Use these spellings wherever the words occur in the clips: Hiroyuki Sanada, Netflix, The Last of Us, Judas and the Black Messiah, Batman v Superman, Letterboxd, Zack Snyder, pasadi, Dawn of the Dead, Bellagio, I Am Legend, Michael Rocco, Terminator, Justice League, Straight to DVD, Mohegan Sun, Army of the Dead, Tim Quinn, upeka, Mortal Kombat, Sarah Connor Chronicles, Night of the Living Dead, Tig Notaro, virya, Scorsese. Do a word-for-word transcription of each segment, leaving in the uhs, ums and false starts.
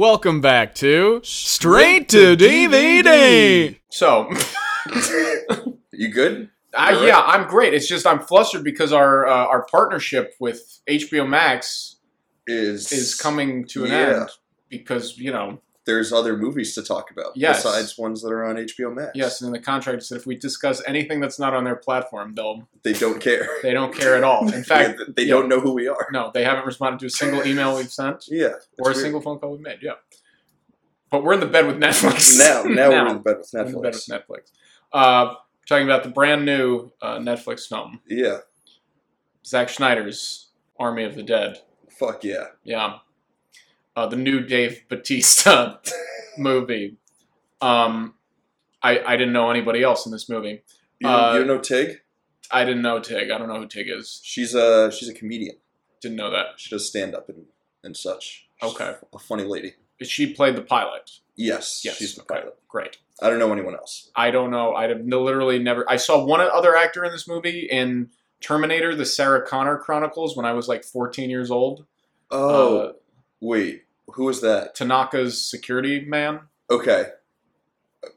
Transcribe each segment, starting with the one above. Welcome back to Straight to D V D. So, you good? I, right. Yeah, I'm great. It's just I'm flustered because our uh, our partnership with H B O Max is is coming to an yeah. end because, you know, there's other movies to talk about yes. besides ones that are on H B O Max. Yes, and in the contract it said if we discuss anything that's not on their platform, they'll... They don't care. They don't care at all. In fact... Yeah, they don't yeah, know who we are. No, they haven't responded to a single email we've sent. Yeah. Or a weird. single phone call we've made, yeah. But we're in the bed with Netflix. Now, now, now we're in the bed with Netflix. We're in the bed with Netflix. Uh, talking about the brand new uh, Netflix film. Yeah. Zack Snyder's Army of the Dead. Fuck yeah. Yeah. Uh, the new Dave Bautista movie. Um, I I didn't know anybody else in this movie. You, uh, you know Tig? I didn't know Tig. I don't know who Tig is. She's a she's a comedian. Didn't know that. She does stand up and, and such. She's okay. A funny lady. She played the pilot. Yes. Yes. She's the okay. pilot. Great. I don't know anyone else. I don't know. I have literally never. I saw one other actor in this movie in Terminator, the Sarah Connor Chronicles, when I was like fourteen years old. Oh. Uh, Wait, who is that? Tanaka's security man. Okay.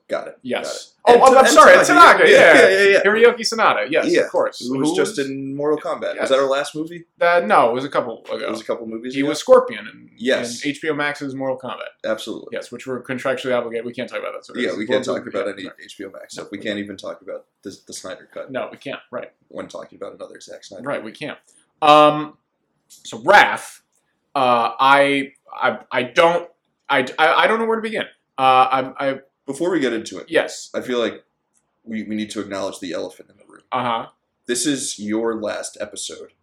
Got it. Yes. Got it. Oh, oh, I'm sorry. Tanaka. Tanaka. Yeah. Yeah, yeah, yeah, yeah. Hiroyuki Sanada. Yes, yeah. Of course. Who was just in Mortal Kombat. Yes. Was that our last movie? Uh, no, it was a couple ago. It was a couple movies He ago? was Scorpion in, yes. in H B O Max's Mortal Kombat. Absolutely. Yes, which we're contractually obligated. We can't talk about that. So yeah, we can't talk about any right. H B O Max stuff. No, we can't even talk about the, the Snyder Cut. No, we can't. Right. When talking about another Zack Snyder. Right, movie. we can't. Um, so, Wrath... Uh, I, I, I don't, I, I, I don't know where to begin. Uh, I, I, before we get into it, yes, I feel like we, we need to acknowledge the elephant in the room. Uh huh. This is your last episode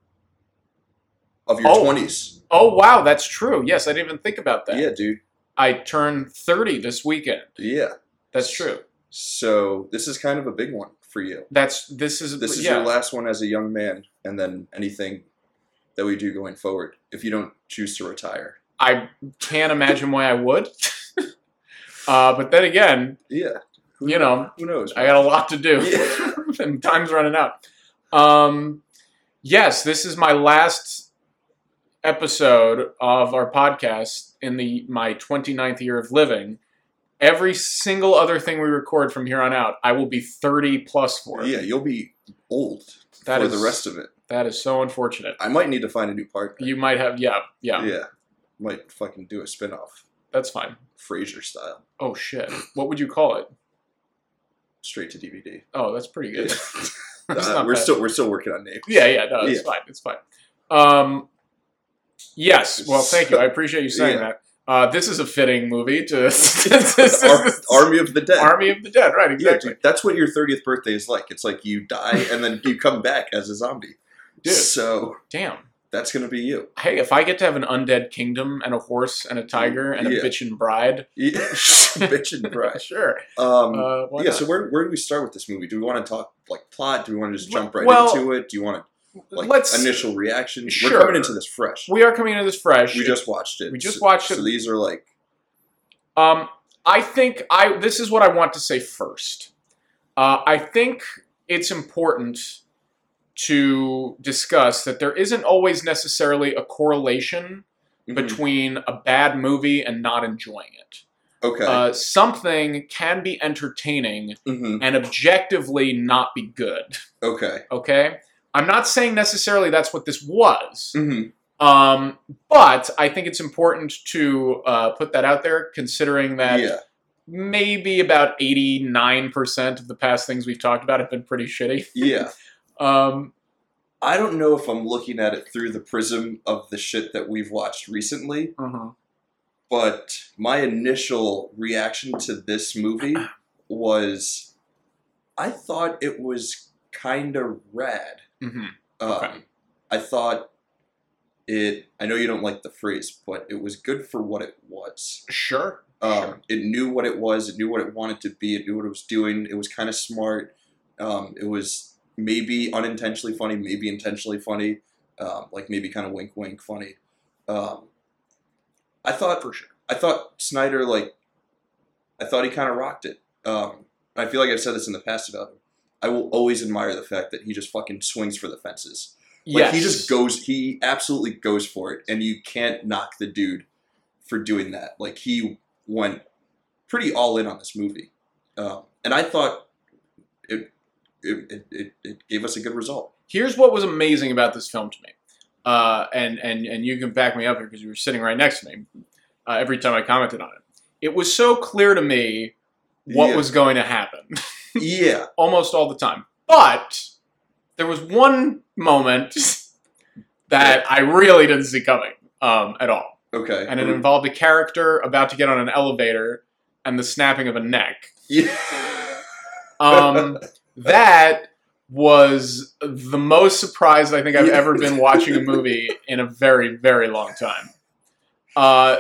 of your twenties. Oh. oh wow, that's true. Yes, I didn't even think about that. Yeah, dude. I turned thirty this weekend. Yeah, that's true. So this is kind of a big one for you. That's this is this is yeah. your last one as a young man, and then anything that we do going forward if you don't choose to retire. I can't imagine why I would. uh, but then again, yeah, who, you know, who knows? I got a lot to do yeah. and time's running out. Um, yes, this is my last episode of our podcast in the my twenty-ninth year of living. Every single other thing we record from here on out, I will be thirty plus for. Yeah, you'll be old that for is, the rest of it. That is so unfortunate. I might need to find a new partner. You might have, yeah, yeah. Yeah. Might fucking do a spinoff. That's fine. Frasier style. Oh, shit. What would you call it? Straight to D V D. Oh, that's pretty good. Yeah. that's uh, we're bad. still we're still working on names. Yeah, yeah, no, it's yeah. fine. It's fine. Um, yes. Well, thank you. I appreciate you saying yeah. that. Uh, this is a fitting movie to... Ar- Army of the Dead. Army of the Dead, right, exactly. Yeah, that's what your thirtieth birthday is like. It's like you die and then you come back as a zombie. Dude, so damn, that's gonna be you. Hey, if I get to have an undead kingdom and a horse and a tiger and yeah. a bitchin' bride, yeah. bitchin' bride, sure. Um, uh, yeah. Not? So where where do we start with this movie? Do we want to talk like plot? Do we want to just jump right well, into it? Do you want to like let's, initial reaction? Sure. We're coming into this fresh. We are coming into this fresh. We just watched it. We just so, watched it. So these are like, um, I think I this is what I want to say first. Uh, I think it's important to discuss that there isn't always necessarily a correlation mm-hmm. between a bad movie and not enjoying it. Okay. Uh, something can be entertaining mm-hmm. and objectively not be good. Okay. Okay? I'm not saying necessarily that's what this was, mm-hmm. um, but I think it's important to uh, put that out there, considering that yeah. maybe about eighty-nine percent of the past things we've talked about have been pretty shitty. Yeah. Um, I don't know if I'm looking at it through the prism of the shit that we've watched recently, uh-huh. but my initial reaction to this movie was I thought it was kind of rad. Mm-hmm. Okay. Um, I thought it, I know you don't like the phrase, but it was good for what it was. Sure. Um, sure. It knew what it was. It knew what it wanted to be. It knew what it was doing. It was kind of smart. Um, it was... Maybe unintentionally funny, maybe intentionally funny, um, like maybe kind of wink, wink funny. Um, I thought for sure. I thought Snyder like, I thought he kind of rocked it. Um, I feel like I've said this in the past about him. I will always admire the fact that he just fucking swings for the fences. Like yes. he just goes. He absolutely goes for it, and you can't knock the dude for doing that. Like, he went pretty all in on this movie. Um, and I thought it it, it it gave us a good result. Here's what was amazing about this film to me. Uh, and, and, and you can back me up here because you were sitting right next to me uh, every time I commented on it. It was so clear to me what yeah. was going to happen. Yeah. Almost all the time. But there was one moment that yeah. I really didn't see coming um, at all. Okay. And it mm-hmm. involved a character about to get on an elevator and the snapping of a neck. Yeah. um, that was the most surprised I think I've yeah. ever been watching a movie in a very, very long time. Uh,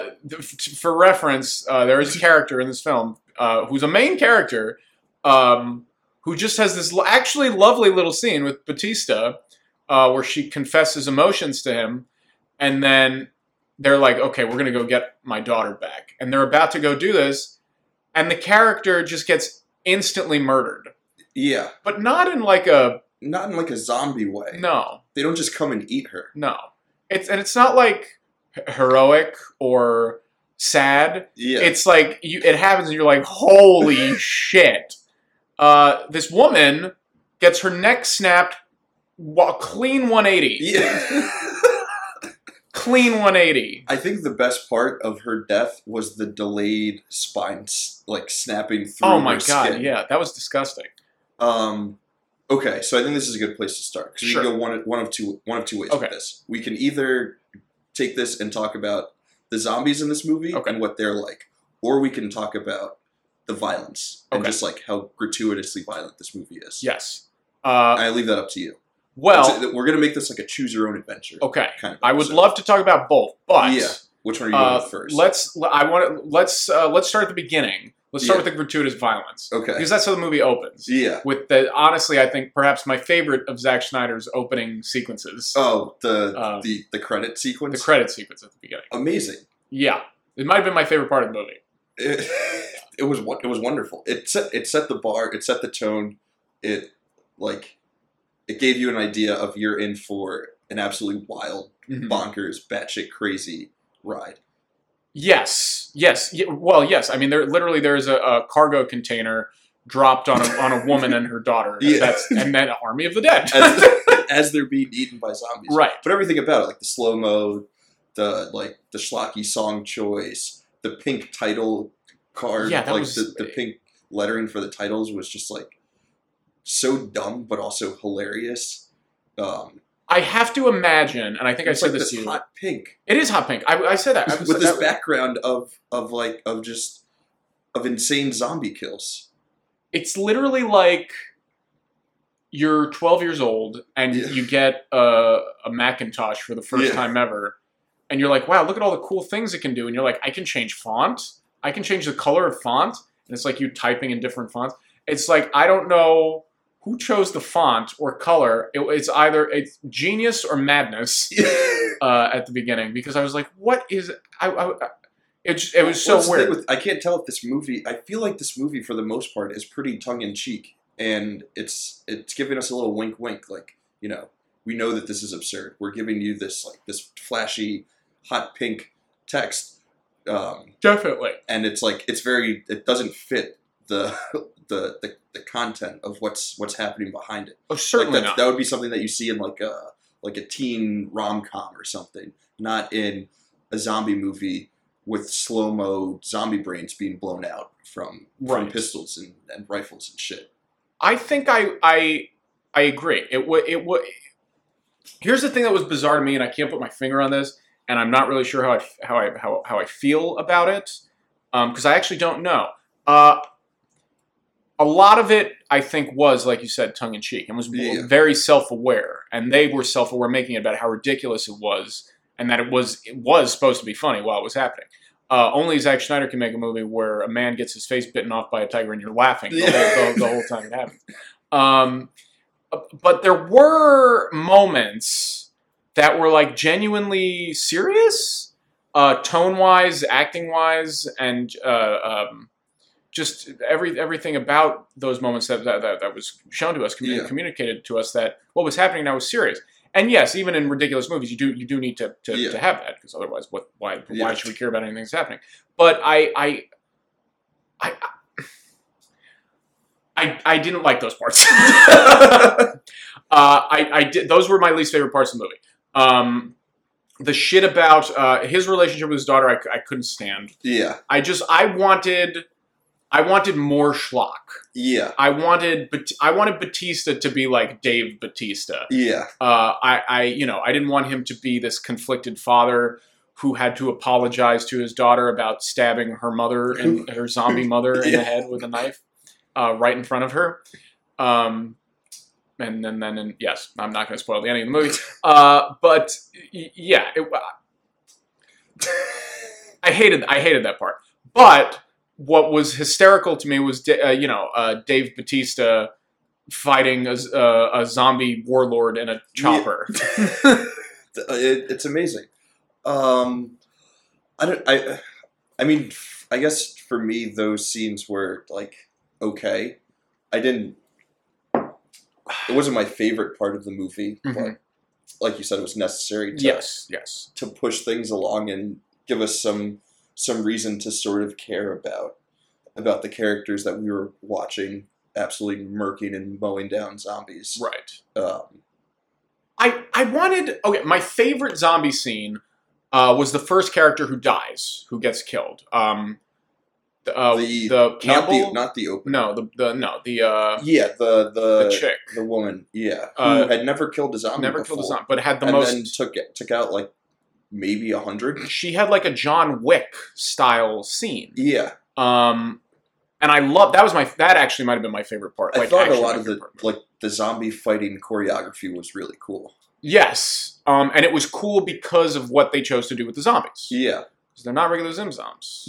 for reference, uh, there is a character in this film uh, who's a main character um, who just has this actually lovely little scene with Bautista uh, where she confesses emotions to him, and then they're like, okay, we're going to go get my daughter back. And they're about to go do this, and the character just gets instantly murdered. Yeah. But not in like a... Not in like a zombie way. No. They don't just come and eat her. No. It's and it's not like... heroic or sad. Yeah. It's like you, it happens and you're like, holy shit. Uh, this woman gets her neck snapped while clean one eighty. Yeah. Clean one eighty. I think the best part of her death was the delayed spine like snapping through her skin. Oh my god, yeah. That was disgusting. Um okay, so I think this is a good place to start. Because sure. we can go one of, one of two one of two ways okay. with this. We can either take this and talk about the zombies in this movie okay. and what they're like. Or we can talk about the violence okay. and just like how gratuitously violent this movie is. Yes. Uh, I leave that up to you. Well, we're going to make this like a choose your own adventure. Okay. Kind of I would love to talk about both, but yeah. Which one are you going uh, with first? Let's I want to let's uh, let's start at the beginning. Let's start yeah. with the gratuitous violence. Okay. Because that's how the movie opens. Yeah. With the, honestly, I think perhaps my favorite of Zack Snyder's opening sequences. Oh, the uh, the, the credit sequence? The credit sequence at the beginning. Amazing. Yeah. It might have been my favorite part of the movie. It, it was it was wonderful. It set, it set the bar. It set the tone. It, like, it gave you an idea of you're in for an absolutely wild, mm-hmm. bonkers, batshit crazy ride. Yes. Yes. Well, yes. I mean, there literally there is a, a cargo container dropped on a, on a woman and her daughter, and, yeah. that's, and then Army of the Dead, as, as they're being eaten by zombies. Right. But everything about it, like the slow mo, the like the schlocky song choice, the pink title card, yeah, that like was, the, the pink lettering for the titles was just like so dumb, but also hilarious. Um, I have to imagine, and I think it's I said like this. It's hot pink. It is hot pink. I, I said that I was, with this that, background of of like of just of insane zombie kills. It's literally like you're twelve years old and yeah. you get a, a Macintosh for the first yeah. time ever, and you're like, "Wow, look at all the cool things it can do!" And you're like, "I can change font. I can change the color of font." And it's like you typing in different fonts. It's like I don't know. Who chose the font or color? It, it's either it's genius or madness uh, at the beginning because I was like, "What is?" I, I, I it, just, it was so well, weird. With, I can't tell if this movie. I feel like this movie, for the most part, is pretty tongue in cheek, and it's it's giving us a little wink, wink. Like, you know, we know that this is absurd. We're giving you this like this flashy, hot pink text. Um, Definitely. And it's like it's very. It doesn't fit the. The, the the content of what's what's happening behind it. Oh, certainly like not. That would be something that you see in like a like a teen rom-com or something, not in a zombie movie with slow-mo zombie brains being blown out from, right. from pistols and, and rifles and shit. I think I I I agree. It would it would. Here's the thing that was bizarre to me, and I can't put my finger on this, and I'm not really sure how I how I how, how I feel about it, because um, I actually don't know. Uh, A lot of it, I think, was, like you said, tongue-in-cheek and was yeah. very self-aware. And they were self-aware, making it about how ridiculous it was and that it was it was supposed to be funny while it was happening. Uh, only Zack Snyder can make a movie where a man gets his face bitten off by a tiger and you're laughing the, whole, the, the whole time it happens. Um, but there were moments that were, like, genuinely serious, uh, tone-wise, acting-wise, and... Uh, um, Just every everything about those moments that that, that, that was shown to us, commun- yeah. communicated to us that what was happening now was serious. And yes, even in ridiculous movies, you do you do need to to, yeah. to have that, because otherwise, what why yeah. why should we care about anything that's happening? But I I I I, I didn't like those parts. uh, I I did, those were my least favorite parts of the movie. Um, the shit about uh, his relationship with his daughter, I, I couldn't stand. Yeah, I just I wanted. I wanted more schlock. Yeah. I wanted I wanted Bautista to be like Dave Bautista. Yeah. Uh, I, I, you know, I didn't want him to be this conflicted father who had to apologize to his daughter about stabbing her mother and her zombie mother yeah. in the head with a knife uh, right in front of her. Um, and then, then, and yes, I'm not going to spoil the ending of the movie. Uh, but yeah, it, I hated, I hated that part. But what was hysterical to me was, uh, you know, uh, Dave Bautista fighting a, uh, a zombie warlord in a chopper. Yeah. it, it's amazing. Um, I don't. I. I mean, I guess for me, those scenes were like okay. I didn't. It wasn't my favorite part of the movie, mm-hmm. but like you said, it was necessary. To, yes. Yes. To push things along and give us some. some reason to sort of care about about the characters that we were watching absolutely murking and mowing down zombies. Right. Um, I I wanted... Okay, my favorite zombie scene uh, was the first character who dies, who gets killed. Um, the, uh, the, the Campbell... Not the, not the opener. No, the... the no, the... Uh, yeah, the, the... The chick. The woman, yeah. Uh, who had never killed a zombie Never before, killed a zombie, but had the and most... And then took, took out, like, maybe a hundred. She had like a John Wick style scene. Yeah. Um, and I love that was my that actually might have been my favorite part. Like, I thought a lot of the part. like the zombie fighting choreography was really cool. Yes. Um, and it was cool because of what they chose to do with the zombies. Yeah. Because they're not regular Zimzoms.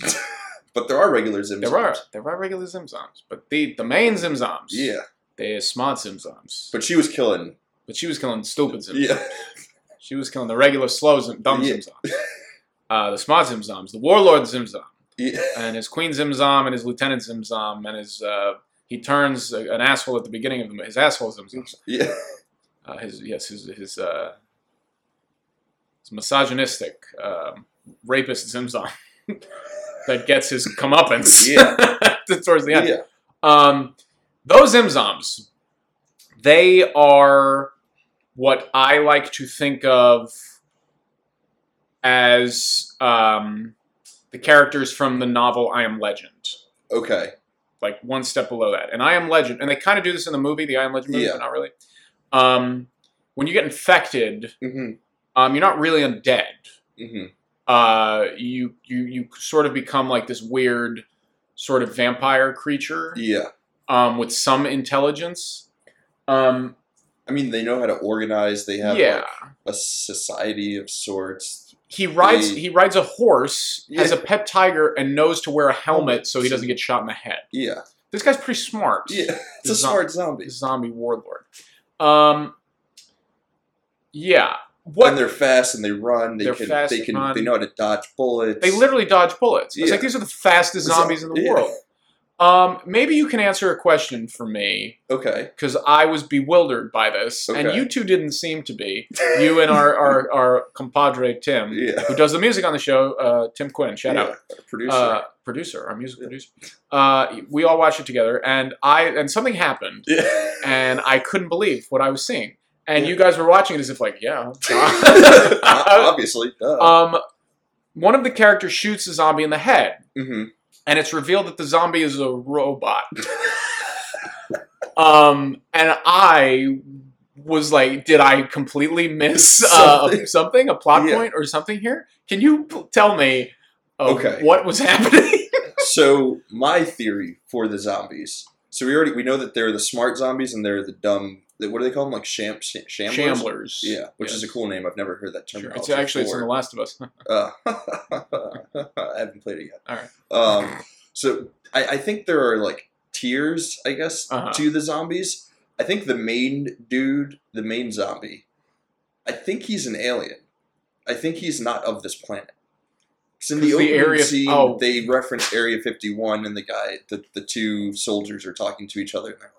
But there are regular Zimzoms. There are there are regular Zimzoms, but the the main Zimzoms. Yeah. They are smart Zimzoms. But she was killing. But she was killing stupid Zimzoms. Yeah. She was killing the regular slow zim, dumb yeah. Zimzoms, uh, the smart Zimzoms, the warlord Zimzom, yeah. and his queen Zimzom, and his lieutenant Zimzom, and his uh, he turns an asshole at the beginning of the his asshole Zimzom. Yeah. Uh, his yes his his, uh, his misogynistic uh, rapist Zimzom that gets his comeuppance yeah. towards the end. Yeah. Um, those Zimzoms, they are. What I like to think of as um, the characters from the novel I Am Legend. Okay. Like one step below that. And I Am Legend, and they kind of do this in the movie, the I Am Legend movie, yeah. but not really. Um, when you get infected, mm-hmm. um, you're not really undead. Mm-hmm. Uh, you, you, you sort of become like this weird sort of vampire creature. Yeah. Um, with some intelligence. Um... I mean, they know how to organize. They have yeah. like, a society of sorts. He rides. They, he rides a horse, yeah. has a pet tiger, and knows to wear a helmet so he doesn't get shot in the head. Yeah, this guy's pretty smart. Yeah, it's a zombie, smart zombie. Zombie warlord. Um. Yeah. What? And they're fast and they run. They they're can, fast. They can. Run. They know how to dodge bullets. They literally dodge bullets. Yeah. It's like these are the fastest zombies in the yeah. world. Um, maybe you can answer a question for me. Okay. Because I was bewildered by this, okay. and you two didn't seem to be. You and our, our, our compadre, Tim, yeah. who does the music on the show, uh, Tim Quinn, shout yeah. out. Producer. Uh, producer, our music yeah. producer. Uh, we all watched it together, and I and something happened, yeah. and I couldn't believe what I was seeing. And yeah. you guys were watching it as if like, yeah. Obviously. Duh. Um, one of the characters shoots a zombie in the head. Mm-hmm. And it's revealed that the zombie is a robot. um, and I was like, did I completely miss uh, something. something, a plot yeah. point or something here? Can you p- tell me uh, okay. what was happening? So my theory for the zombies. So we already we know that they're the smart zombies and they're the dumb. What do they call them? Like sham, sham, shamblers? Shamblers. Yeah, which yes. is a cool name. I've never heard that term. Sure. It's actually, before. It's in The Last of Us. uh, I haven't played it yet. All right. Um, so I, I think there are like tiers, I guess, uh-huh. to the zombies. I think the main dude, the main zombie, I think he's an alien. I think he's not of this planet. Because in the, the opening area, scene, oh. they reference Area fifty-one, and the guy, the, the two soldiers are talking to each other, and they're like,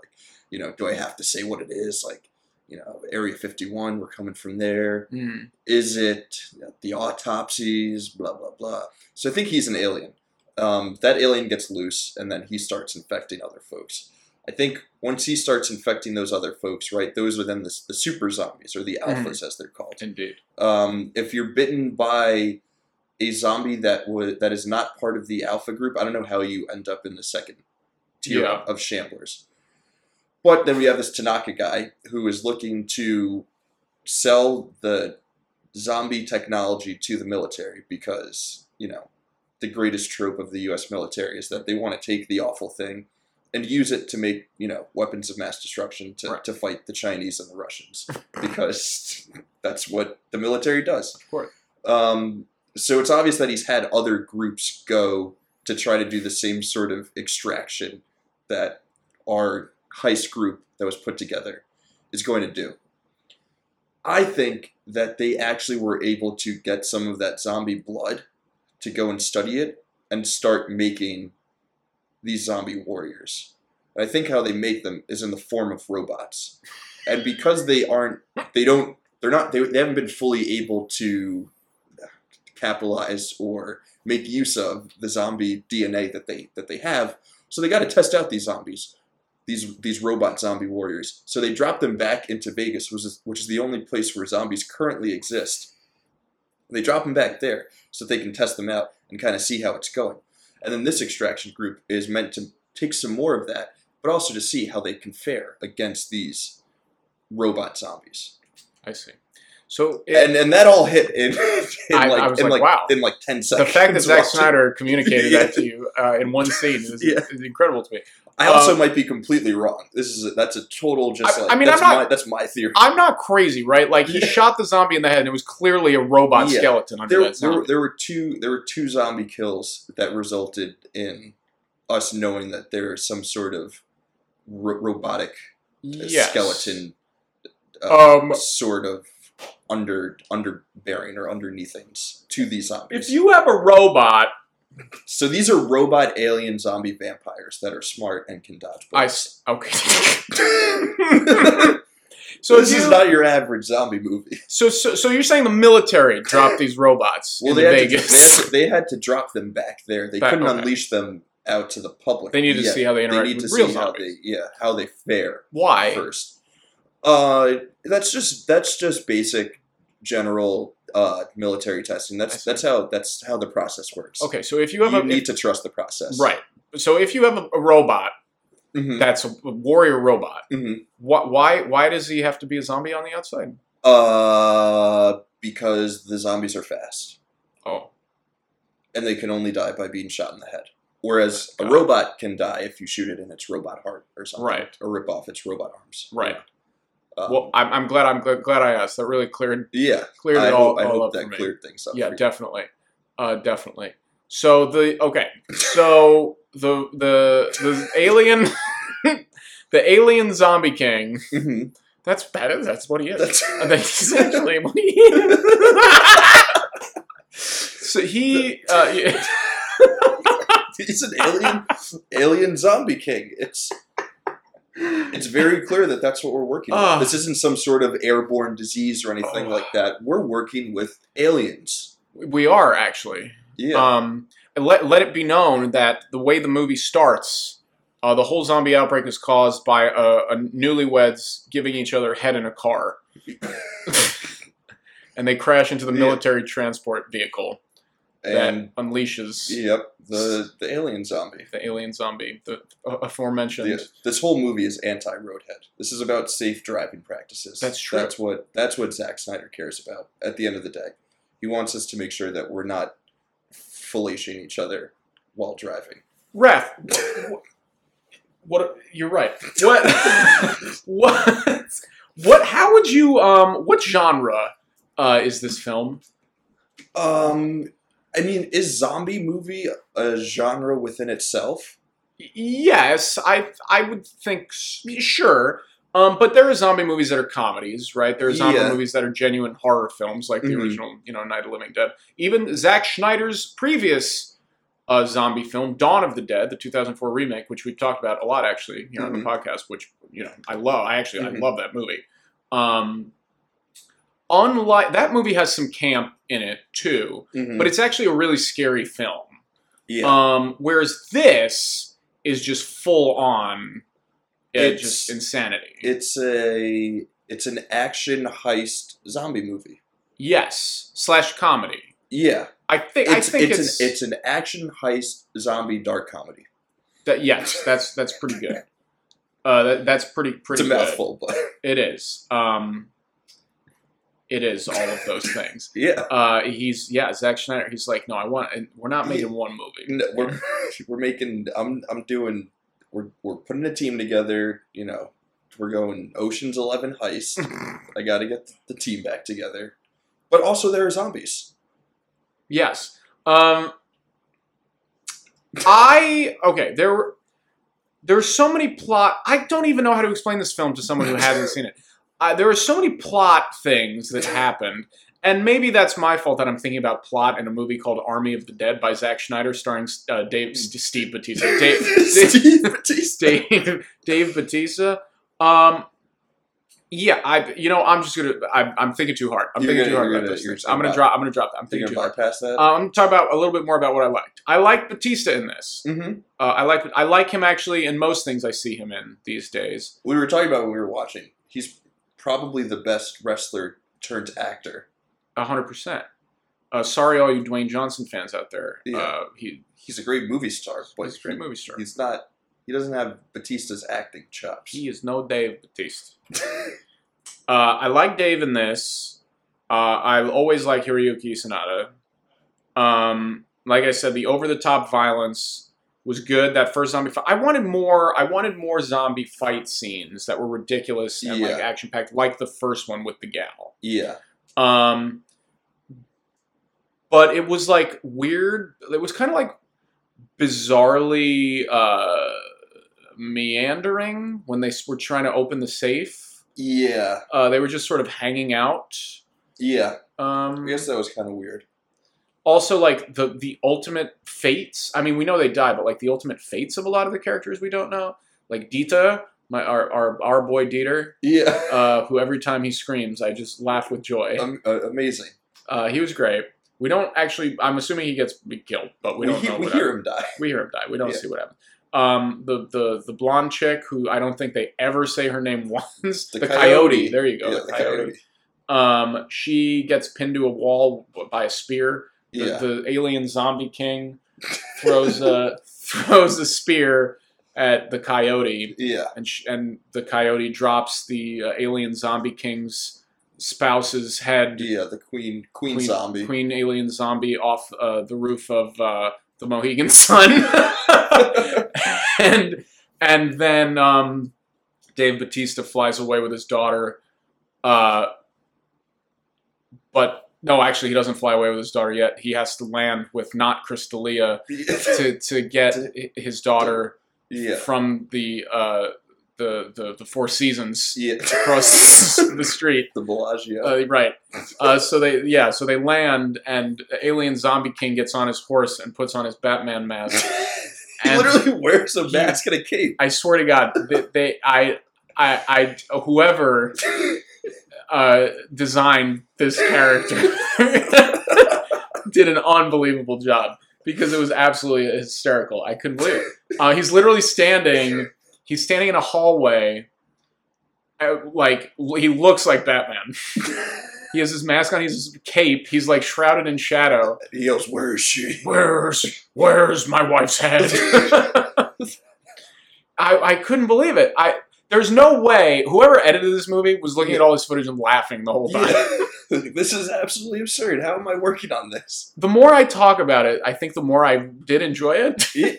you know, do I have to say what it is? Like, you know, Area fifty-one, we're coming from there. Mm. Is it the autopsies, blah, blah, blah. So I think he's an alien. Um, that alien gets loose, and then he starts infecting other folks. I think once he starts infecting those other folks, right, those are then the, the super zombies, or the alphas, mm. as they're called. Indeed. Um, if you're bitten by a zombie that was that is not part of the alpha group, I don't know how you end up in the second tier yeah. of shamblers. But then we have this Tanaka guy who is looking to sell the zombie technology to the military because, you know, the greatest trope of the U S military is that they want to take the awful thing and use it to make, you know, weapons of mass destruction to, right. to fight the Chinese and the Russians because that's what the military does. Of course. Um, so it's obvious that he's had other groups go to try to do the same sort of extraction that our heist group that was put together is going to do. I think that they actually were able to get some of that zombie blood to go and study it and start making these zombie warriors. And I think how they make them is in the form of robots. And because they aren't, they don't, they're not, they, they haven't been fully able to capitalize or make use of the zombie D N A that they, that they have. So they got to test out these zombies, these, these robot zombie warriors. So they dropped them back into Vegas, which is, which is the only place where zombies currently exist. And they drop them back there so that they can test them out and kind of see how it's going. And then this extraction group is meant to take some more of that, but also to see how they can fare against these robot zombies. I see. So it, and and that all hit in, in I, like, I was in like, like wow. in like ten seconds. The fact that Zack Snyder communicated yeah. that to you uh, in one scene is, yeah. is incredible to me. I also um, might be completely wrong. This is a, that's a total just I, like I mean, that's, I'm not, my, that's my theory. I'm not crazy, right? Like he yeah. shot the zombie in the head, and it was clearly a robot yeah. skeleton under there, that zombie. There, there were two. There were two zombie kills that resulted in us knowing that there is some sort of ro- robotic yes. skeleton, uh, um, sort of under underbearing or underneath things to these zombies. If you have a robot. So these are robot alien zombie vampires that are smart and can dodge bullets. I, okay. So this you, is not your average zombie movie. So, so, so you're saying the military dropped these robots well, in Vegas? To, they, had to, they had to drop them back there. They back, couldn't okay. unleash them out to the public. They need to yet. see how they interact they need with to real see zombies. How they, yeah, how they fare. Why first? Uh, that's just that's just basic general. Uh, military testing. That's that's how that's how the process works. Okay, so if you have you a, need if, to trust the process, right? So if you have a, a robot mm-hmm. that's a, a warrior robot, mm-hmm. wh- why why does he have to be a zombie on the outside? Uh, because the zombies are fast. Oh, and they can only die by being shot in the head. Whereas Got a robot it. can die if you shoot it in its robot heart or something, right? Or rip off its robot arms, right? Um, well, I'm, I'm glad I'm glad, glad I asked. That really cleared yeah cleared it I all, hope, all I hope up that for me. Cleared things up. Yeah, definitely, uh, definitely. So the okay, so the the the alien, the alien zombie king. Mm-hmm. That's better. That's what he is. That's, that's essentially what he is. So he. Uh, yeah. He's an alien alien zombie king. It's. It's very clear that that's what we're working uh, with. This isn't some sort of airborne disease or anything uh, like that. We're working with aliens. We are, actually. Yeah. Um, let, let it be known that the way the movie starts, uh, the whole zombie outbreak is caused by a, a newlyweds giving each other head in a car. And they crash into the military yeah. transport vehicle. And that unleashes. Yep, the, the alien zombie. The alien zombie, the aforementioned. The, this whole movie is anti-roadhead. This is about safe driving practices. That's true. That's what that's what Zack Snyder cares about at the end of the day. He wants us to make sure that we're not fellatiating each other while driving. Ref, what, what? You're right. What? what? What? How would you? Um, what genre uh, is this film? Um. I mean, is zombie movie a genre within itself? Yes, I I would think, sure. Um, but there are zombie movies that are comedies, right? There are zombie yeah. movies that are genuine horror films, like the mm-hmm. original, you know, Night of the Living Dead. Even Zack Snyder's previous uh, zombie film, Dawn of the Dead, the two thousand four remake, which we've talked about a lot, actually, here mm-hmm. on the podcast, which, you know, I love. I actually, mm-hmm. I love that movie. Um, unlike that movie has some camp in it too, mm-hmm. but it's actually a really scary film. Yeah. Um, whereas this is just full on, it's, it's just insanity. It's a it's an action heist zombie movie. Yes, slash comedy. Yeah, I think it's I think it's, it's, an, it's an action heist zombie dark comedy. That yes, that's that's pretty good. Uh, that, that's pretty pretty. It's a good. Mouthful, but it is. Um, it is all of those things. Yeah. Uh, he's yeah, Zack Snyder. He's like, no, I want. We're not making yeah. one movie. No, we're we're making. I'm I'm doing. We're we're putting a team together. You know, we're going Ocean's Eleven heist. I got to get the team back together. But also, there are zombies. Yes. Um, I okay. There were. There are so many plot... I don't even know how to explain this film to someone who hasn't seen it. Uh, there are so many plot things that happened, and maybe that's my fault that I'm thinking about plot in a movie called Army of the Dead by Zack Snyder starring uh, Dave, Steve Bautista. Dave, Steve Bautista. Dave, Dave Bautista. Um, yeah, I. You know, I'm just going to... I'm thinking too hard. I'm you're thinking gonna, too hard about this. I'm going to drop I'm going to drop that. I'm thinking too hard. Bypass that? Uh, I'm going to talk about a little bit more about what I liked. I like Bautista in this. Mm-hmm. Uh, I like I like him actually in most things I see him in these days. We were talking about when we were watching. He's probably the best wrestler turned actor. A hundred percent. Sorry, all you Dwayne Johnson fans out there. Yeah. Uh, he he's a great movie star. But he's a great movie star. He's not. He doesn't have Batista's acting chops. He is no Dave Bautista. uh, I like Dave in this. Uh, I always like Hiroyuki Sanada. Um, like I said, the over-the-top violence was good. That first zombie fight. I wanted more. I wanted more zombie fight scenes that were ridiculous and yeah. like action packed, like the first one with the gal. Yeah. Um. But it was like weird. It was kind of like bizarrely uh, meandering when they were trying to open the safe. Yeah. Uh, they were just sort of hanging out. Yeah. Um. I guess that was kind of weird. Also, like, the, the ultimate fates. I mean, we know they die, but, like, the ultimate fates of a lot of the characters we don't know. Like, Dieter, my, our, our our boy Dieter. Yeah. Uh, who every time he screams, I just laugh with joy. Um, uh, amazing. Uh, he was great. We don't actually... I'm assuming he gets killed, but we don't we, know We hear him die. We hear him die. We don't yeah. see what happens. Um, the, the, the blonde chick, who I don't think they ever say her name once. The, the coyote. coyote. There you go. Yeah, the, the coyote. coyote. Um, she gets pinned to a wall by a spear. The, yeah. the alien zombie king throws a throws a spear at the coyote. Yeah, and sh- and the coyote drops the uh, alien zombie king's spouse's head. Yeah, the queen queen, queen zombie queen alien zombie off uh, the roof of uh, the Mohegan Sun. and and then um, Dave Bautista flies away with his daughter, uh, but. No, actually, he doesn't fly away with his daughter yet. He has to land with not Crystalia to, to get his daughter yeah. from the, uh, the the the Four Seasons yeah. across the street. The Bellagio, uh, right? Uh, so they yeah, so they land, and Alien Zombie King gets on his horse and puts on his Batman mask. He literally wears a mask and a cape. I swear to God, they, they I I I whoever. Uh, designed this character did an unbelievable job because it was absolutely hysterical. I couldn't believe it. Uh, he's literally standing. He's standing in a hallway. Uh, like he looks like Batman. He has his mask on. He has his cape. He's like shrouded in shadow. He yells, "Where's she? Where's Where's my wife's head?" I I couldn't believe it. I. There's no way whoever edited this movie was looking yeah. at all this footage and laughing the whole time. Yeah. This is absolutely absurd. How am I working on this? The more I talk about it, I think the more I did enjoy it. Yeah.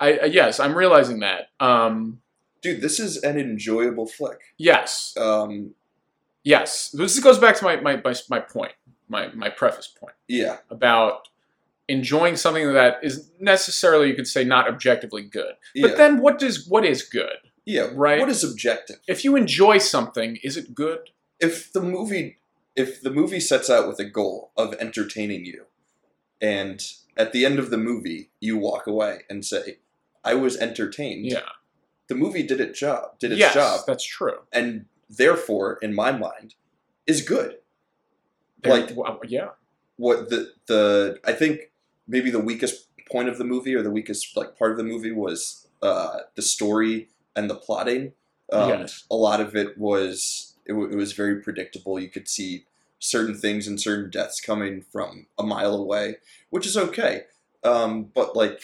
I, yes, I'm realizing that. Um, Dude, this is an enjoyable flick. Yes. Um, yes. This goes back to my my, my, my point, my, my preface point. Yeah. About enjoying something that is necessarily, you could say, not objectively good. Yeah. But then what does what is good? Yeah, right. What is objective? If you enjoy something, is it good? If the movie if the movie sets out with a goal of entertaining you, and at the end of the movie you walk away and say, I was entertained. Yeah. The movie did its job. Did its yes, job. That's true. And therefore, in my mind, is good. Like, yeah. What the the I think maybe the weakest point of the movie, or the weakest like part of the movie, was uh, the story and the plotting. Um, yes. A lot of it was it, w- it was very predictable. You could see certain things and certain deaths coming from a mile away, which is okay. Um, but like,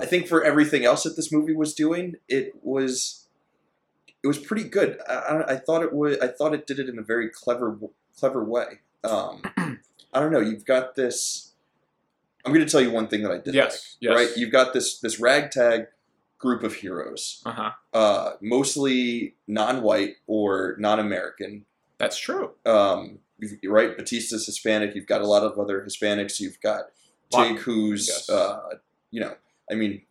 I think for everything else that this movie was doing, it was it was pretty good. I, I, I thought it was I thought it did it in a very clever clever way. Um, I don't know. You've got this. I'm going to tell you one thing that I did. Yes. Like, yes. Right. You've got this this ragtag group of heroes, uh-huh. uh, mostly non-white or non-American. That's true. Um, right. Bautista's Hispanic. You've got a lot of other Hispanics. You've got Tig, who's yes. uh, you know, I mean,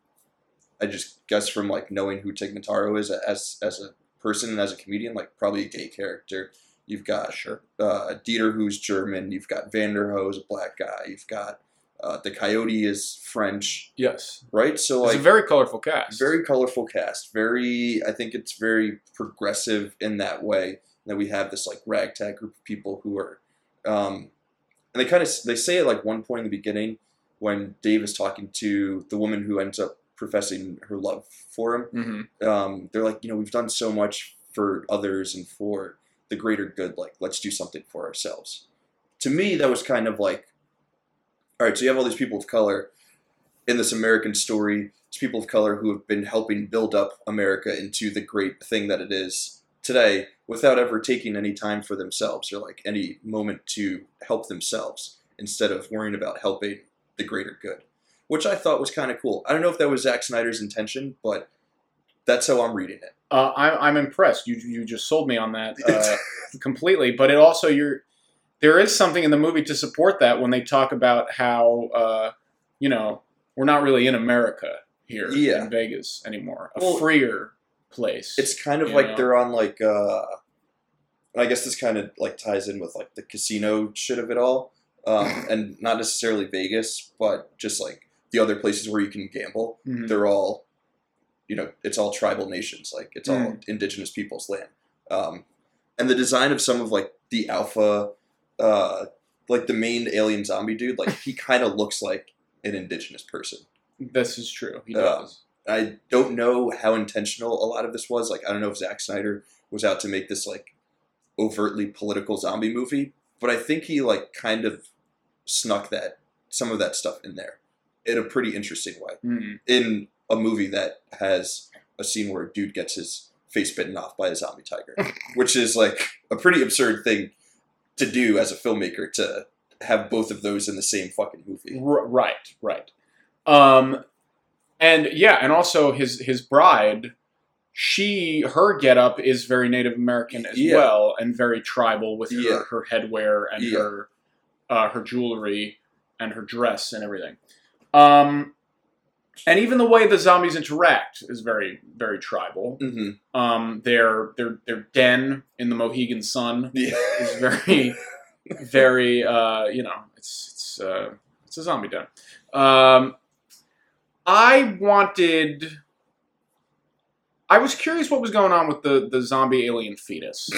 I just guess from like knowing who Tig Notaro is as as a person and as a comedian, like probably a gay character. You've got sure. uh, Dieter, who's German. You've got Vanderhoe's a black guy. You've got uh, the Coyote is French. Yes. Right? So like, it's a very colorful cast. Very colorful cast. Very, I think it's very progressive in that way, that we have this like ragtag group of people who are, um, and they kind of, they say at like one point in the beginning when Dave is talking to the woman who ends up professing her love for him, mm-hmm. um, they're like, you know, we've done so much for others and for the greater good, like let's do something for ourselves. To me, that was kind of like, all right, so you have all these people of color in this American story, these people of color who have been helping build up America into the great thing that it is today without ever taking any time for themselves, or like any moment to help themselves instead of worrying about helping the greater good, which I thought was kind of cool. I don't know if that was Zack Snyder's intention, but that's how I'm reading it. Uh, I, I'm impressed. You you just sold me on that uh, completely. But it also, you're there is something in the movie to support that when they talk about how uh, you know, we're not really in America here yeah. in Vegas anymore, a well, freer place. It's kind of like know? they're on like, uh, I guess this kind of like ties in with like the casino shit of it all, um, and not necessarily Vegas, but just like the other places where you can gamble. Mm-hmm. They're all. You know, it's all tribal nations, like it's mm. all indigenous people's land. Um, and the design of some of like the alpha, uh, like the main alien zombie dude, like he kind of looks like an indigenous person. This is true. He does. Um, I don't know how intentional a lot of this was. Like, I don't know if Zack Snyder was out to make this like overtly political zombie movie, but I think he like kind of snuck that, some of that stuff in there in a pretty interesting way. Mm. In a movie that has a scene where a dude gets his face bitten off by a zombie tiger, which is like a pretty absurd thing to do as a filmmaker, to have both of those in the same fucking movie. Right, right. Um, and yeah, and also his, his bride, she, her getup is very Native American as yeah. well, and very tribal with her, yeah. her headwear and yeah. her, uh, her jewelry and her dress and everything. Um, And even the way the zombies interact is very, very tribal. Mm-hmm. Um, their their their den in the Mohegan sun yeah. is very, very. Uh, you know, it's it's uh, it's a zombie den. Um, I wanted. I was curious what was going on with the the zombie alien fetus.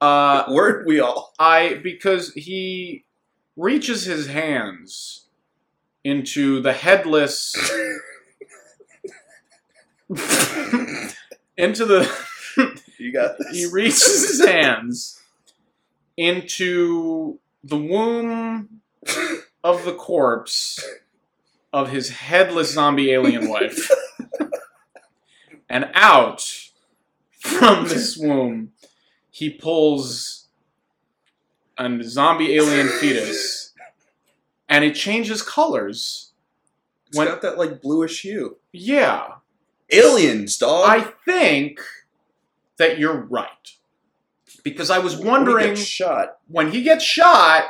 uh, Weren't we all? I because he reaches his hands into the headless, into the, you got this. He reaches his hands into the womb of the corpse of his headless zombie alien wife, and out from this womb, he pulls a zombie alien fetus. And it changes colors. It's when, got that, like, bluish hue. Yeah. Aliens, dog. I think that you're right. Because I was wondering... When he gets shot. When he gets shot,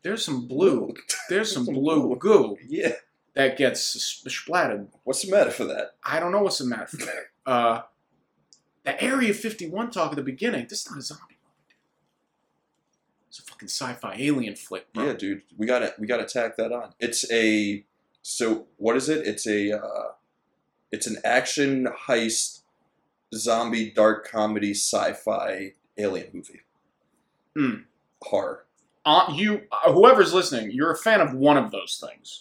there's some blue. There's some blue goo. Yeah. That gets splattered. What's the matter for that? I don't know what's the matter for that. Uh, the Area fifty-one talk at the beginning, this is not a zombie. It's a fucking sci-fi alien flick, bro. Yeah, dude. We gotta we gotta tack that on. It's a so what is it? It's a uh, it's an action heist zombie, dark comedy, sci-fi, alien movie. Mm. Horror. Uh, you, uh, whoever's listening, you're a fan of one of those things.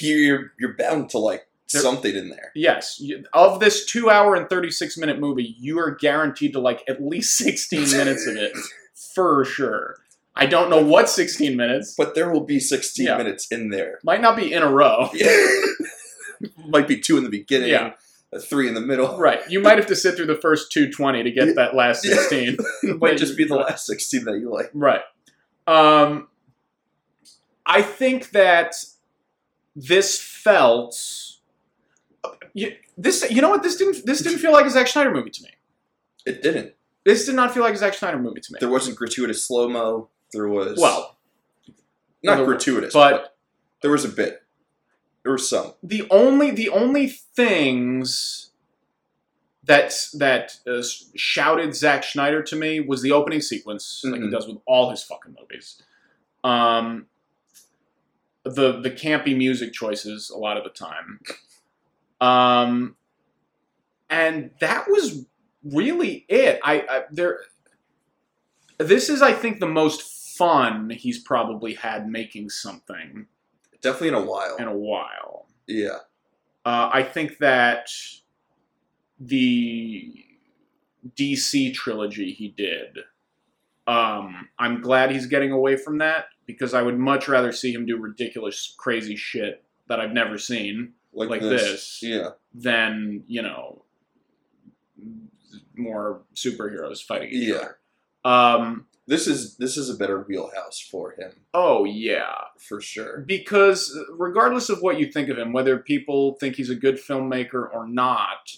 you're you're bound to like there, something in there. Yes. You, of this two hour and thirty-six minute movie, you are guaranteed to like at least sixteen minutes of it. For sure. I don't know what sixteen minutes. But there will be sixteen yeah. minutes in there. Might not be in a row. Might be two in the beginning. Yeah. Three in the middle. Right. You might have to sit through the first two twenty to get that last sixteen. It might just be the last sixteen that you like. Right. Um, I think that this felt... You, this, you know what? This didn't This didn't feel like a Zack Snyder movie to me. It didn't. This did not feel like a Zack Snyder movie to me. There wasn't gratuitous slow-mo. There was... Well. Not there, gratuitous, but, but there was a bit. There were some. The only the only things that that uh, shouted Zack Snyder to me was the opening sequence, mm-hmm. like he does with all his fucking movies. Um, the the campy music choices a lot of the time, um, and that was really it. I, I there. This is, I think, the most fun he's probably had making something. Definitely in a while. In a while. Yeah. Uh, I think that the D C trilogy he did, um, I'm glad he's getting away from that, because I would much rather see him do ridiculous, crazy shit that I've never seen, like, like this, this yeah. than, you know, more superheroes fighting each yeah. other. Um, This is this is a better wheelhouse for him. Oh, yeah. For sure. Because regardless of what you think of him, whether people think he's a good filmmaker or not,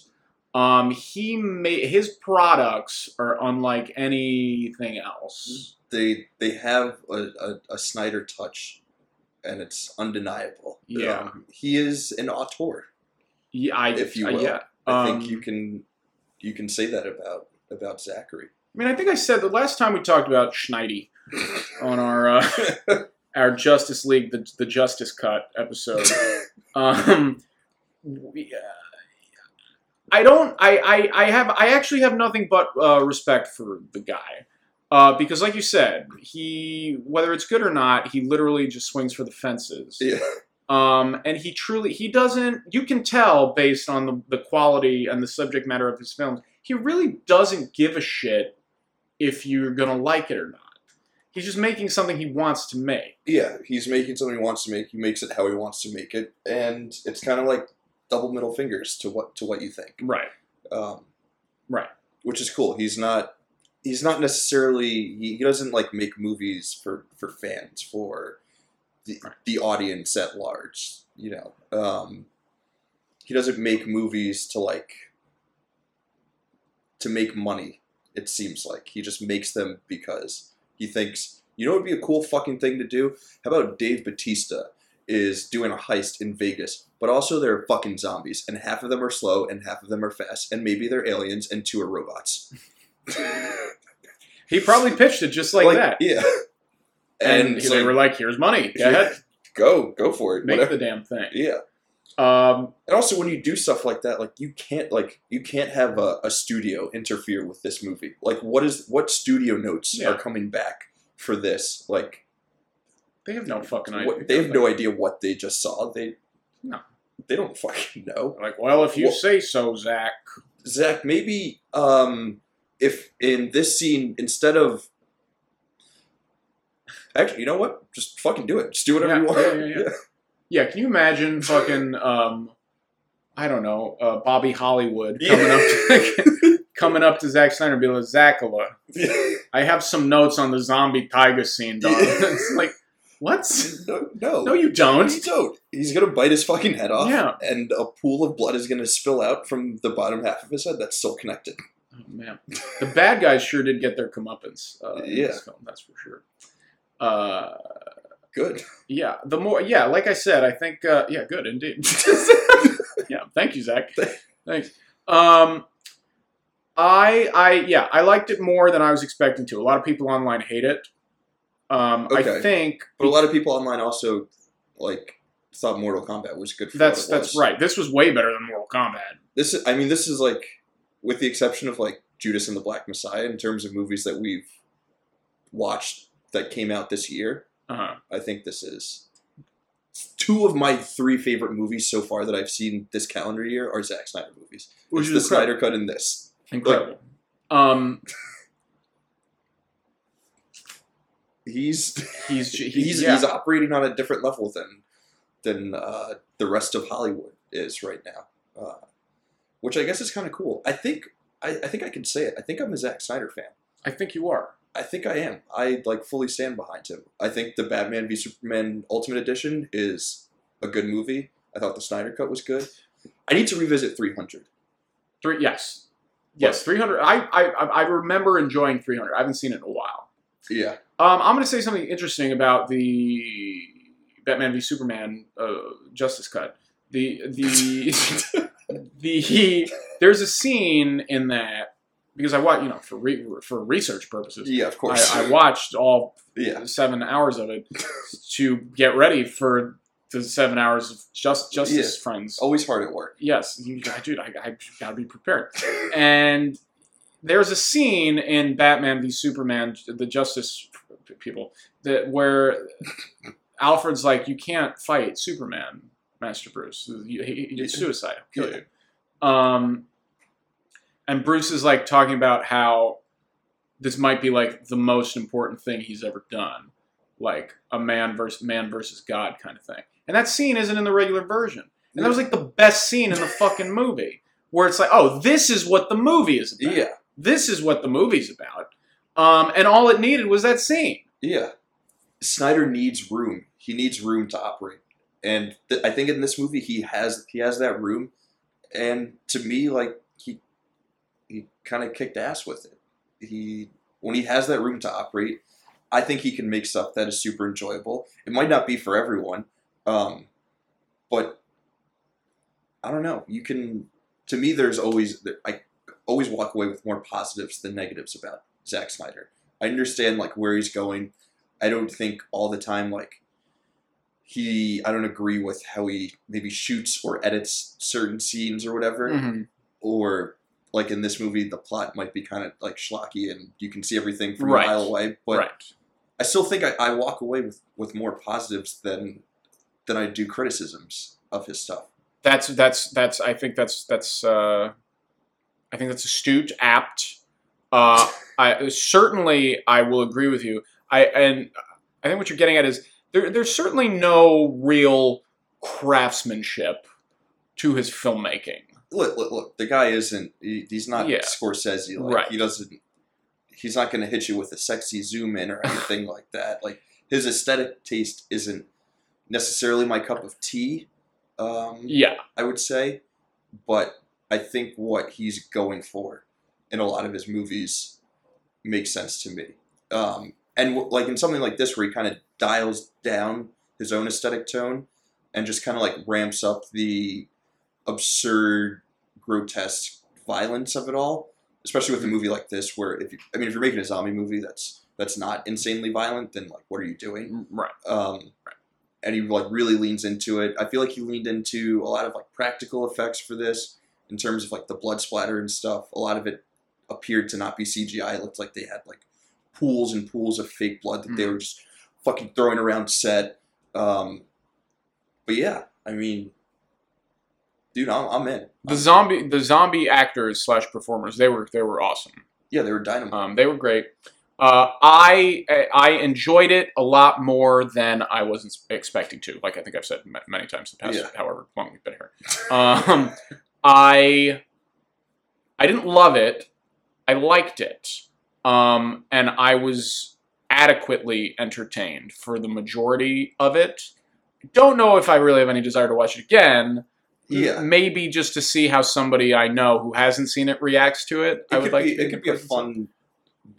um, he made, his products are unlike anything else. They they have a, a, a Snyder touch, and it's undeniable. Yeah. Um, he is an auteur, yeah, I, if you will. I, yeah. I think um, you can you can say that about, about Zachary. I mean, I think I said the last time we talked about Schneidy on our uh, our Justice League, the, the Justice Cut episode. Um, we, uh, I don't. I, I, I have. I actually have nothing but uh, respect for the guy uh, because, like you said, he whether it's good or not, he literally just swings for the fences. Yeah. Um, and he truly he doesn't. You can tell based on the, the quality and the subject matter of his films. He really doesn't give a shit if you're going to like it or not. He's just making something he wants to make. Yeah, he's making something he wants to make. He makes it how he wants to make it. And it's kind of like double middle fingers to what to what you think. Right. Um, right. Which is cool. He's not he's not necessarily... He doesn't like make movies for, for fans, for the, right. the audience at large. You know, um, he doesn't make movies to like... to make money. It seems like he just makes them because he thinks, you know what would be a cool fucking thing to do? How about Dave Bautista is doing a heist in Vegas, but also they're fucking zombies, and half of them are slow and half of them are fast, and maybe they're aliens and two are robots. He probably pitched it just like, like that. Yeah. And, and they like, were like, here's money. Go ahead. Go. Go for it. Make whatever. The damn thing. Yeah. Um, and also when you do stuff like that, like you can't, like you can't have a, a studio interfere with this movie. Like what is, what studio notes yeah. are coming back for this? Like they have no fucking idea. What, they have no idea what they just saw. They, no, they don't fucking know. Like, well, if you well, say so, Zach, Zach, maybe, um, if in this scene, instead of actually, you know what? Just fucking do it. Just do whatever yeah, you want. Yeah, yeah, yeah. Yeah, can you imagine fucking, um, I don't know, uh, Bobby Hollywood coming, yeah. up to, coming up to Zack Snyder and be like, Zachala, yeah. I have some notes on the zombie tiger scene, dog. Yeah. It's like, what? No, no. No, you don't. You don't. He's going to bite his fucking head off, yeah. and a pool of blood is going to spill out from the bottom half of his head that's still connected. Oh, man. The bad guys sure did get their comeuppance uh, in yeah. this film, that's for sure. Uh... Good. Yeah. The more. Yeah. Like I said, I think. Uh, yeah. Good indeed. Yeah. Thank you, Zach. Thanks. Um, I. I. Yeah. I liked it more than I was expecting to. A lot of people online hate it. Um, okay. I think. But a lot of people online also like thought Mortal Kombat was good. For that's what it was. That's right. This was way better than Mortal Kombat. This is. I mean, this is like with the exception of like Judas and the Black Messiah, in terms of movies that we've watched that came out this year, uh-huh. I think this is two of my three favorite movies so far that I've seen this calendar year are Zack Snyder movies. Which is the Snyder Cut in this. Incredible. Like, um, he's he's he's, he's, yeah. he's operating on a different level than than uh, the rest of Hollywood is right now, uh, which I guess is kind of cool. I think I, I think I can say it. I think I'm a Zack Snyder fan. I think you are. I think I am. I like fully stand behind him. I think the Batman v Superman Ultimate Edition is a good movie. I thought the Snyder Cut was good. I need to revisit three hundred. Three yes, yes, three hundred. I I I remember enjoying three hundred. I haven't seen it in a while. Yeah. Um, I'm going to say something interesting about the Batman v Superman uh, Justice Cut. The the the he, there's a scene in that. Because I watched, you know, for re- for research purposes. Yeah, of course. I, I watched all yeah. seven hours of it to get ready for the seven hours of just Justice yeah. Friends. Always hard at work. Yes, dude, I, I gotta be prepared. And there's a scene in Batman v Superman, the Justice people, that where Alfred's like, "You can't fight Superman, Master Bruce. You, he, you suicide. He'll kill you." Yeah. Um, And Bruce is, like, talking about how this might be, like, the most important thing he's ever done. Like, a man versus man versus God kind of thing. And that scene isn't in the regular version. And that was, like, the best scene in the fucking movie. Where it's like, oh, this is what the movie is about. Yeah. This is what the movie's about. Um, and all it needed was that scene. Yeah. Snyder needs room. He needs room to operate. And th- I think in this movie, he has he has that room. And to me, like, he... He kind of kicked ass with it. He, when he has that room to operate, I think he can make stuff that is super enjoyable. It might not be for everyone, um, but I don't know. You can, to me, there's always I always walk away with more positives than negatives about Zack Snyder. I understand like where he's going. I don't think all the time like he. I don't agree with how he maybe shoots or edits certain scenes or whatever, mm-hmm. or. Like in this movie, the plot might be kind of like schlocky and you can see everything from right. a mile away. But right. I still think I, I walk away with, with more positives than than I do criticisms of his stuff. That's that's that's I think that's that's uh, I think that's astute, apt. Uh, I certainly I will agree with you. I and I think what you're getting at is there there's certainly no real craftsmanship to his filmmaking. Look, look, look, the guy isn't, he, he's not yeah. Scorsese, like, right. he doesn't, he's not going to hit you with a sexy zoom in or anything like that. Like, his aesthetic taste isn't necessarily my cup of tea, um, yeah. I would say, but I think what he's going for in a lot of his movies makes sense to me. Um, and w- like in something like this where he kind of dials down his own aesthetic tone and just kind of like ramps up the absurd, grotesque violence of it all, especially with a movie like this, where if you, I mean, if you're making a zombie movie that's that's not insanely violent, then like, what are you doing? Right. Um, right. And he like really leans into it. I feel like he leaned into a lot of like practical effects for this in terms of like the blood splatter and stuff. A lot of it appeared to not be C G I. It looked like they had like pools and pools of fake blood that mm. they were just fucking throwing around set. Um, but yeah, I mean. Dude, I'm, I'm in. The zombie, the zombie actors slash performers, they were they were awesome. Yeah, they were dynamite. Um, they were great. Uh, I I enjoyed it a lot more than I was expecting to. Like I think I've said many times in the past, yeah. however long we've been here. Um, I I didn't love it. I liked it, um, and I was adequately entertained for the majority of it. Don't know if I really have any desire to watch it again. Yeah, maybe just to see how somebody I know who hasn't seen it reacts to it. it I would like. Be, to it could be a fun.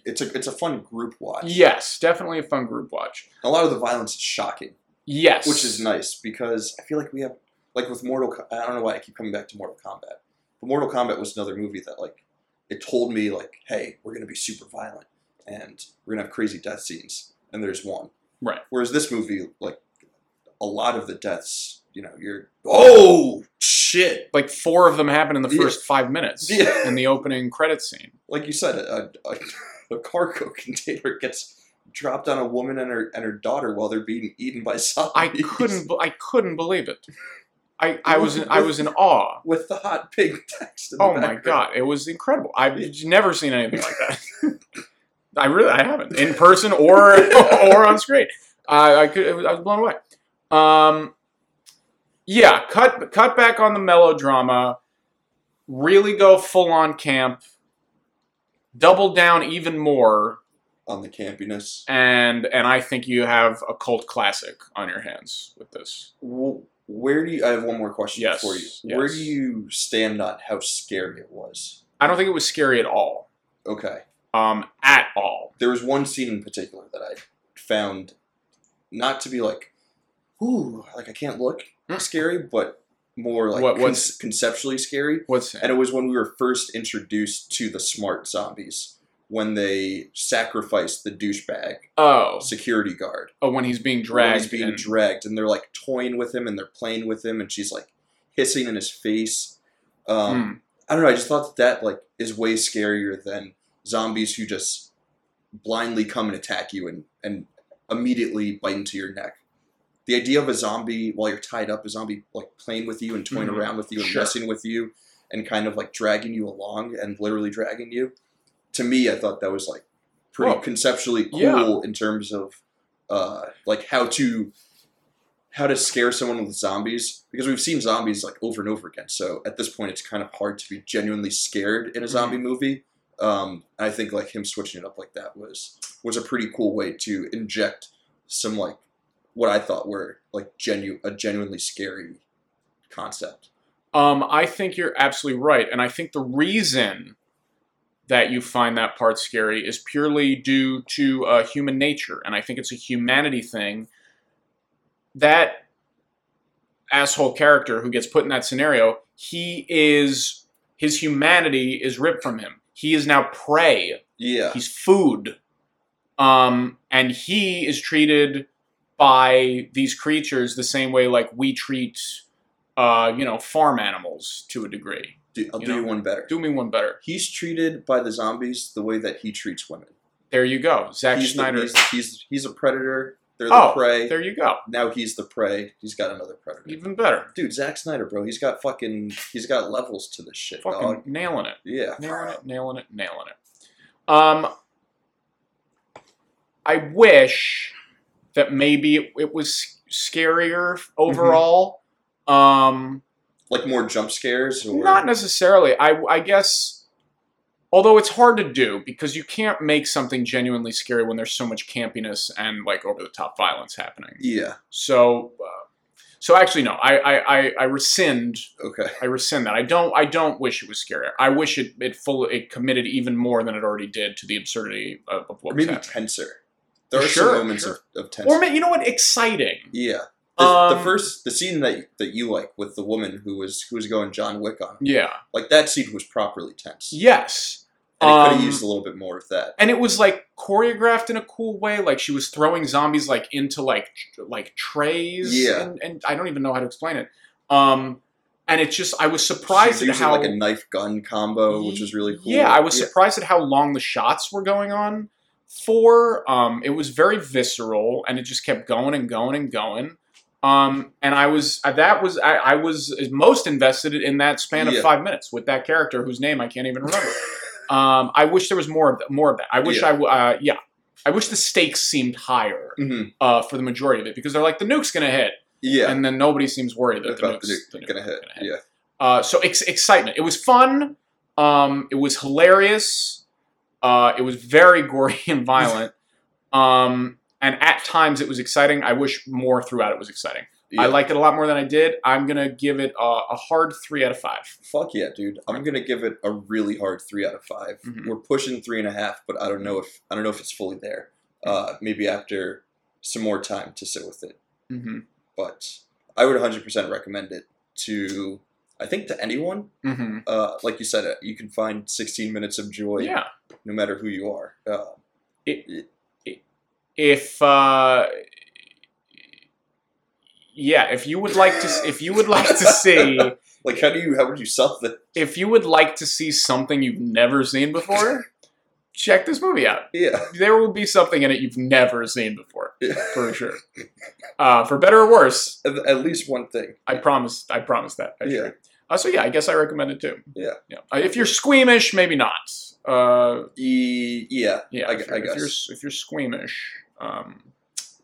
It's a it's a fun group watch. Yes, definitely a fun group watch. A lot of the violence is shocking. Yes, which is nice because I feel like we have like with Mortal. I don't know why I keep coming back to Mortal Kombat, but Mortal Kombat was another movie that like it told me like, hey, we're gonna be super violent and we're gonna have crazy death scenes, and there's one. Right. Whereas this movie, like a lot of the deaths. You know, you're, oh, shit. Like four of them happen in the first yeah. five minutes yeah. in the opening credit scene. Like you said, a, a, a cargo container gets dropped on a woman and her and her daughter while they're being eaten by zombies. I couldn't I couldn't believe it. I, I was in, I was in awe with the hot pig text. In the oh background. My god, it was incredible. I've yeah. never seen anything like that. I really I haven't in person or or on screen. I I, could, I was blown away. Um, yeah, cut cut back on the melodrama. Really go full on camp. Double down even more on the campiness. And and I think you have a cult classic on your hands with this. Well, where do you... I have one more question yes, for you. Yes. Where do you stand on how scary it was? I don't think it was scary at all. Okay. Um, at all. There was one scene in particular that I found not to be like, ooh, like I can't look mm. scary, but more like what, what's, con- conceptually scary. What's and it was when we were first introduced to the smart zombies. When they sacrifice the douchebag oh. security guard. Oh, when he's being dragged. When he's being and... dragged. And they're like toying with him and they're playing with him. And she's like hissing in his face. Um, mm. I don't know. I just thought that that like is way scarier than zombies who just blindly come and attack you and, and immediately bite into your neck. The idea of a zombie while you're tied up, a zombie like playing with you and toying mm-hmm. around with you and sure. messing with you and kind of like dragging you along and literally dragging you. To me, I thought that was like pretty Whoa. conceptually cool yeah. in terms of uh, like how to how to scare someone with zombies, because we've seen zombies like over and over again. So at this point, it's kind of hard to be genuinely scared in a zombie mm-hmm. movie. Um, I think like him switching it up like that was was a pretty cool way to inject some like what I thought were like genu- a genuinely scary concept. Um, I think you're absolutely right, and I think the reason that you find that part scary is purely due to uh, human nature. And I think it's a humanity thing. That asshole character who gets put in that scenario, he is, his humanity is ripped from him. He is now prey. Yeah. He's food. Um, and he is treated by these creatures the same way like we treat, uh, you know, farm animals to a degree. Do, I'll you do know, you one better. Do me one better. He's treated by the zombies the way that he treats women. There you go. Zack he's Snyder. The, he's, he's, he's a predator. They're oh, the prey. There you go. Now he's the prey. He's got another predator. Even better. Dude, Zack Snyder, bro. He's got fucking, he's got levels to this shit, fucking dog. Nailing it. Yeah. Nailing it, nailing it, nailing it. Um, I wish that maybe it, it was scarier overall. Mm-hmm. Um... Like more jump scares? Or? Not necessarily. I, I guess, although it's hard to do because you can't make something genuinely scary when there's so much campiness and like over-the-top violence happening. Yeah. So, uh, so actually no. I, I, I, I rescind. Okay. I rescind that. I don't. I don't wish it was scarier. I wish it it full it committed even more than it already did to the absurdity of, of what or was maybe happening. Maybe tenser. There are sure, some moments sure. of, of tension. Or you know what? Exciting. Yeah. The, the first, the scene that that you like with the woman who was who was going John Wick on, yeah, like that scene was properly tense. Yes, and um, it could have used a little bit more of that. And it was like choreographed in a cool way. Like she was throwing zombies like into like like trays. Yeah, and, and I don't even know how to explain it. Um, and it just I was surprised at how like a knife gun combo, which was really cool. Yeah, I was yeah. surprised at how long the shots were going on for. Um, it was very visceral, and it just kept going and going and going. Um, and I was, that was, I, I was most invested in that span of yeah. five minutes with that character whose name I can't even remember. um, I wish there was more of that, more of that. I wish yeah. I, uh, yeah, I wish the stakes seemed higher, mm-hmm. uh, for the majority of it because they're like, the nuke's going to hit. Yeah. And then nobody seems worried that the nuke's, the nuke's going to hit. Yeah. Uh, so ex- excitement. It was fun. Um, it was hilarious. Uh, it was very gory and violent. um, And at times it was exciting. I wish more throughout it was exciting. Yeah. I liked it a lot more than I did. I'm going to give it a, a hard three out of five. Fuck yeah, dude. I'm going to give it a really hard three out of five. Mm-hmm. We're pushing three and a half, but I don't know if I don't know if it's fully there. Uh, maybe after some more time to sit with it. Mm-hmm. But I would one hundred percent recommend it to, I think, to anyone. Mm-hmm. Uh, like you said, you can find sixteen minutes of joy yeah. no matter who you are. Uh, it... it If uh, yeah, if you would like to, if you would like to see Like, how do you, how would you sell this? If you would like to see something you've never seen before, check this movie out. Yeah. There will be something in it you've never seen before. Yeah. For sure. Uh, for better or worse. At, at least one thing. I promise, I promise that. I yeah. Sure. Uh, so yeah, I guess I recommend it too. Yeah. Yeah. Uh, if you're squeamish, maybe not. Uh, e- yeah. Yeah. I, if, you're, I guess. If you're, if you're squeamish, um,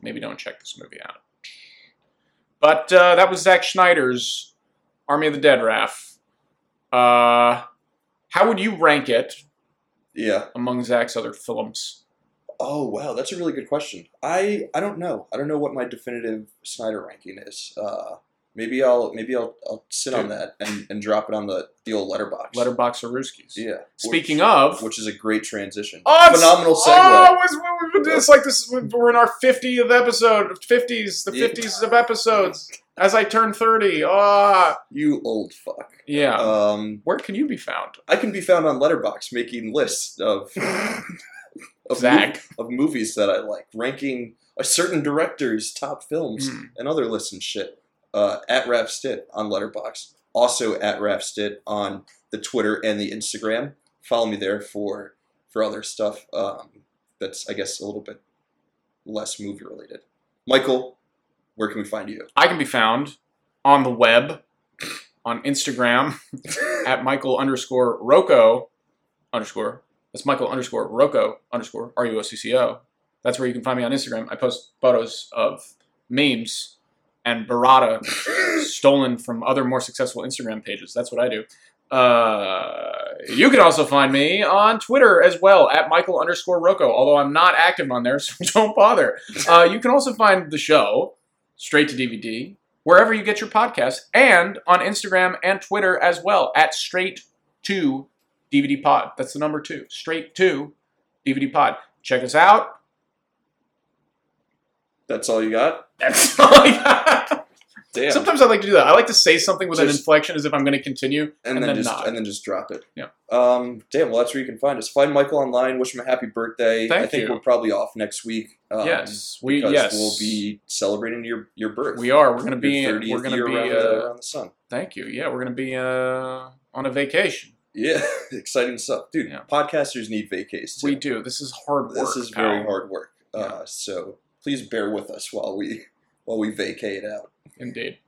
maybe don't check this movie out. But uh, that was Zack Snyder's Army of the Dead, Raph. Uh, how would you rank it? Yeah. Among Zack's other films. Oh wow, that's a really good question. I, I don't know. I don't know what my definitive Snyder ranking is. Uh, maybe I'll maybe I'll I'll sit Dude. on that and, and drop it on the, the old Letterboxd. Letterboxd or Ruskies. Yeah. Speaking which, of, which is a great transition. Oh, phenomenal segue. Oh, it's, it's like this. We're in our fiftieth episode. Fifties. The fifties yeah. of episodes. As I turn thirty. Ah. Oh. You old fuck. Yeah. Um. Where can you be found? I can be found on Letterboxd, making lists of of, Zack. Movie, of movies that I like, ranking a certain director's top films mm. and other lists and shit. Uh, at Raph Stitt on Letterboxd. Also at Raph Stitt on the Twitter and the Instagram. Follow me there for for other stuff um, that's, I guess, a little bit less movie related. Michael, where can we find you? I can be found on the web, on Instagram, at Michael underscore Rocco underscore. That's Michael underscore Rocco underscore R U O C C O. That's where you can find me on Instagram. I post photos of memes and burrata stolen from other more successful Instagram pages. That's what I do. Uh, you can also find me on Twitter as well, at Michael underscore Rocco, although I'm not active on there, so don't bother. Uh, you can also find the show, Straight to D V D, wherever you get your podcasts, and on Instagram and Twitter as well, at Straight to D V D Pod. That's the number two, Straight to D V D Pod. Check us out. That's all you got? That's all I got. Damn. Sometimes I like to do that. I like to say something with just, an inflection as if I'm going to continue, and, and then, then just, not. And then just drop it. Yeah. Um, damn, well, that's where you can find us. Find Michael online. Wish him a happy birthday. Thank you. I think you. We're probably off next week. Um, yes. We, because yes. we'll be celebrating your, your birth. We are. We're going to be in, we're gonna year be, around, uh, the, around the sun. Thank you. Yeah, we're going to be uh, on a vacation. Yeah, exciting stuff. Dude, yeah. Podcasters need vacays, too. We do. This is hard work. This is pal. very hard work. Uh, yeah. So... please bear with us while we while we vacate out. Indeed.